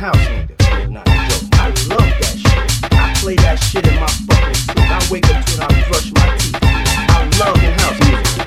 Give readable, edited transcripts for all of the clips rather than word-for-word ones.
house, nigga. Nah, I love that shit. I play that shit in my fucking sleep. I wake up to it, I brush my teeth. I love in-house music.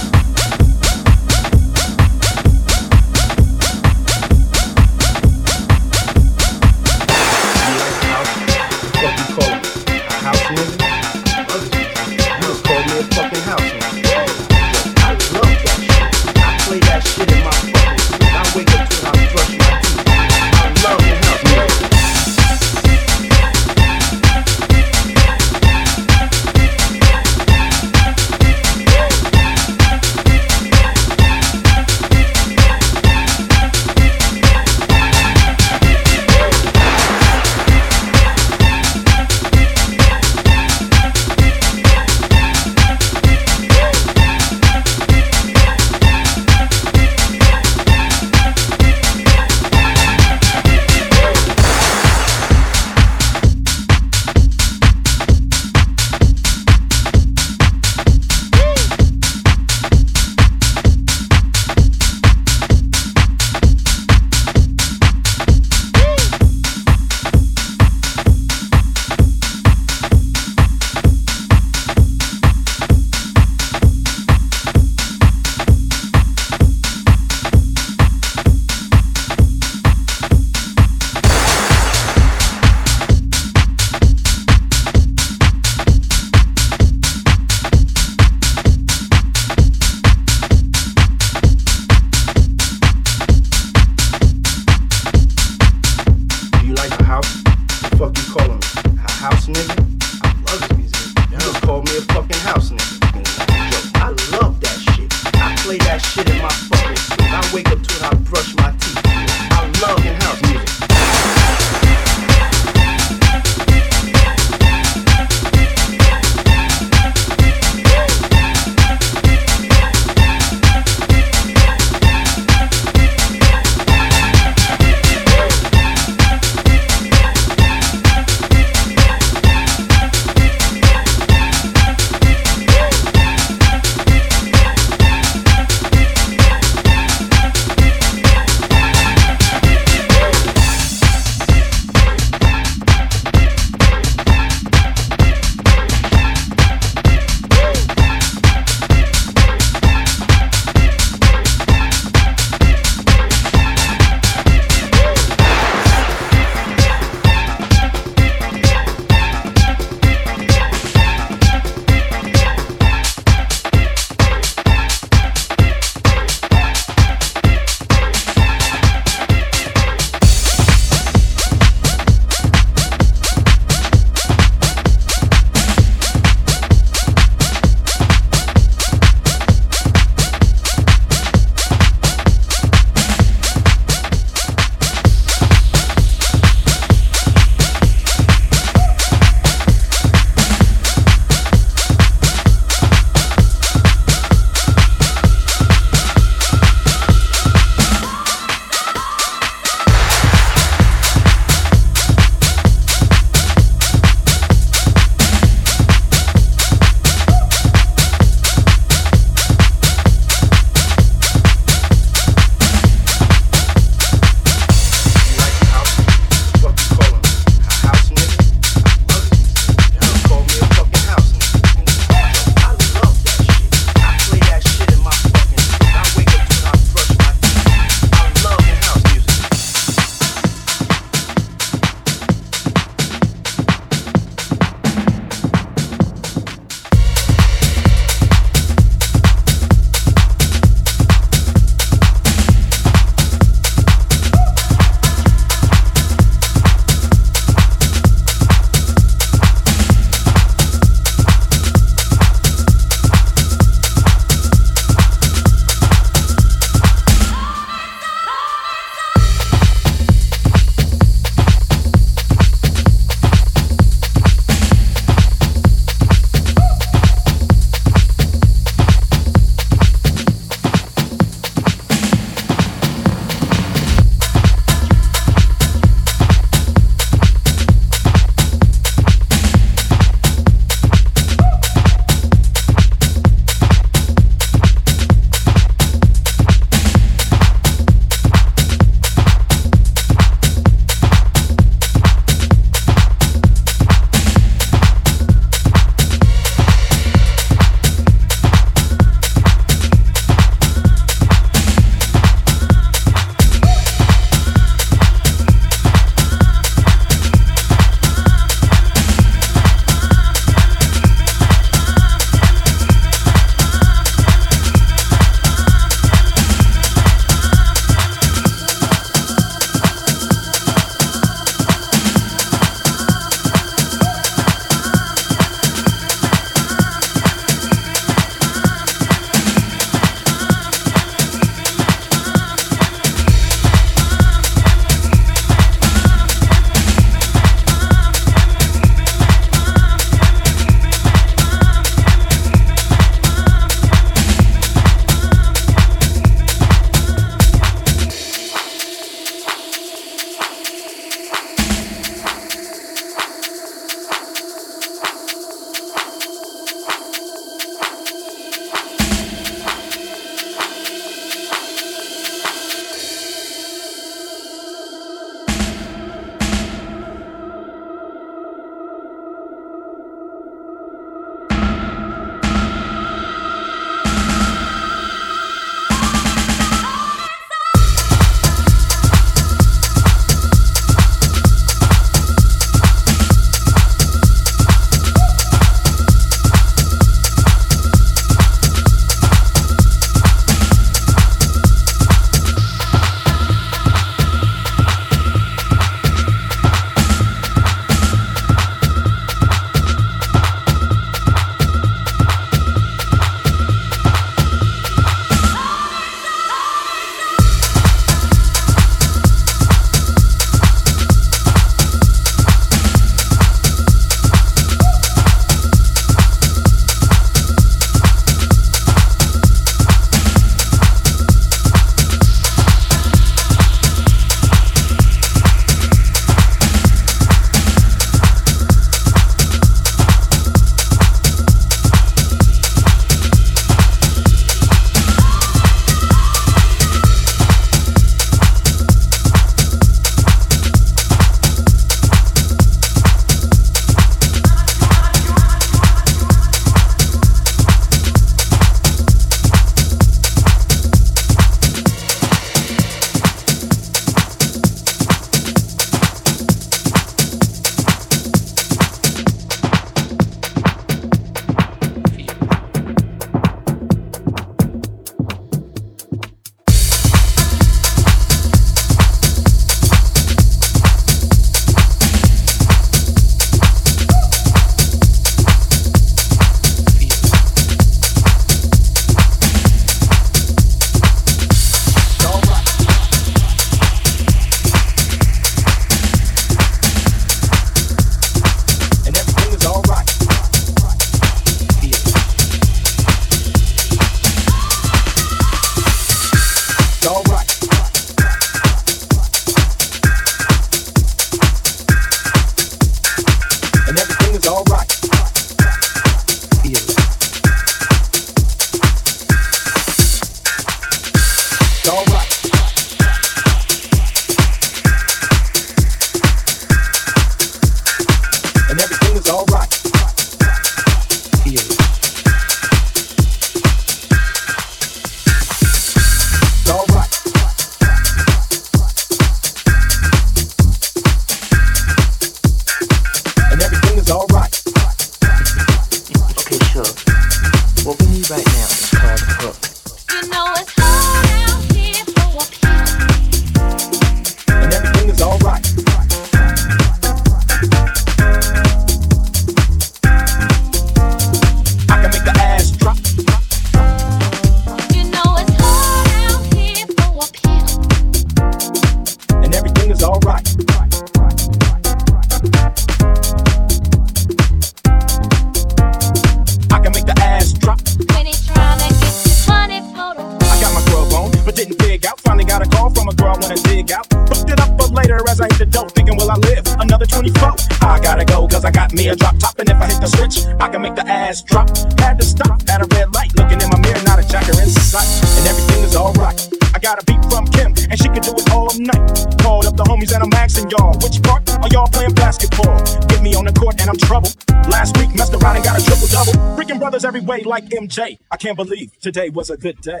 Like MJ, I can't believe today was a good day.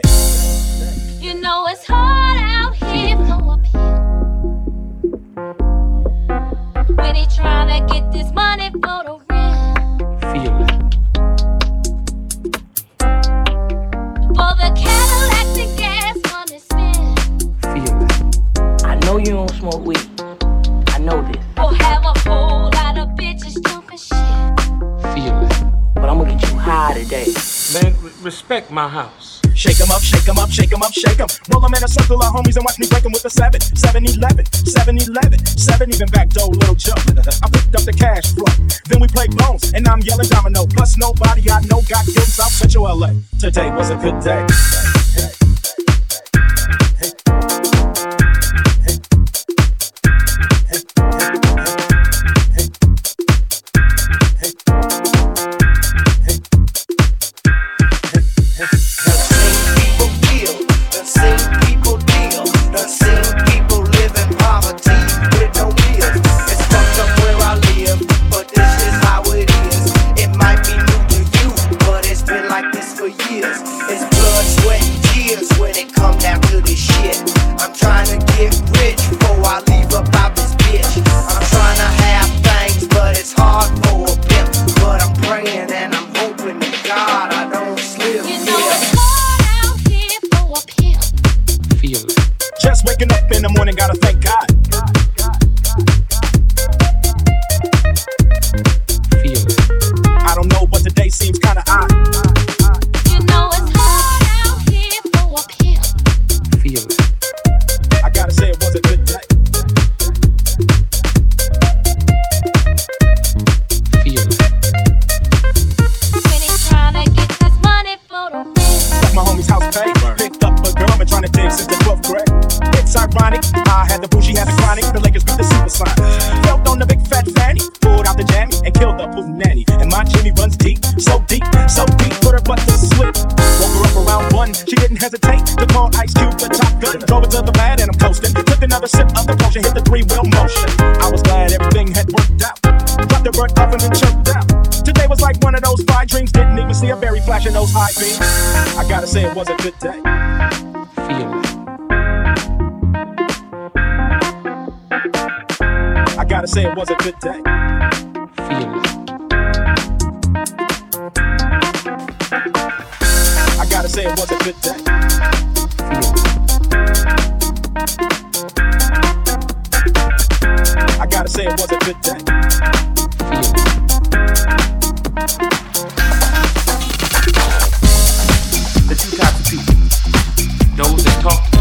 You know it's hard out here for a pill. When he tryna get this money for the real. Feel it. For the Cadillac, the gas money spent. Feel it. I know you don't smoke weed. I know this. We'll have a whole lot of bitches jumping shit. Feel it. But I'm gonna get you high today. Man, respect my house. Shake 'em up, shake 'em up, shake 'em up, shake 'em. Roll 'em in a circle of homies and watch me break 'em with a 7, 7-11, 7-11, 7 even back door, little Joe. I picked up the cash flow, then we played bones, and I'm yelling domino. Plus nobody I know got guilt, South Central LA. Today was a good day. I gotta say it was a good day. Feel it. I gotta say it was a good day. Feel it. I gotta say it was a good day. Feel it. I gotta say it was a good day. Feel it. The two types of people, those that talk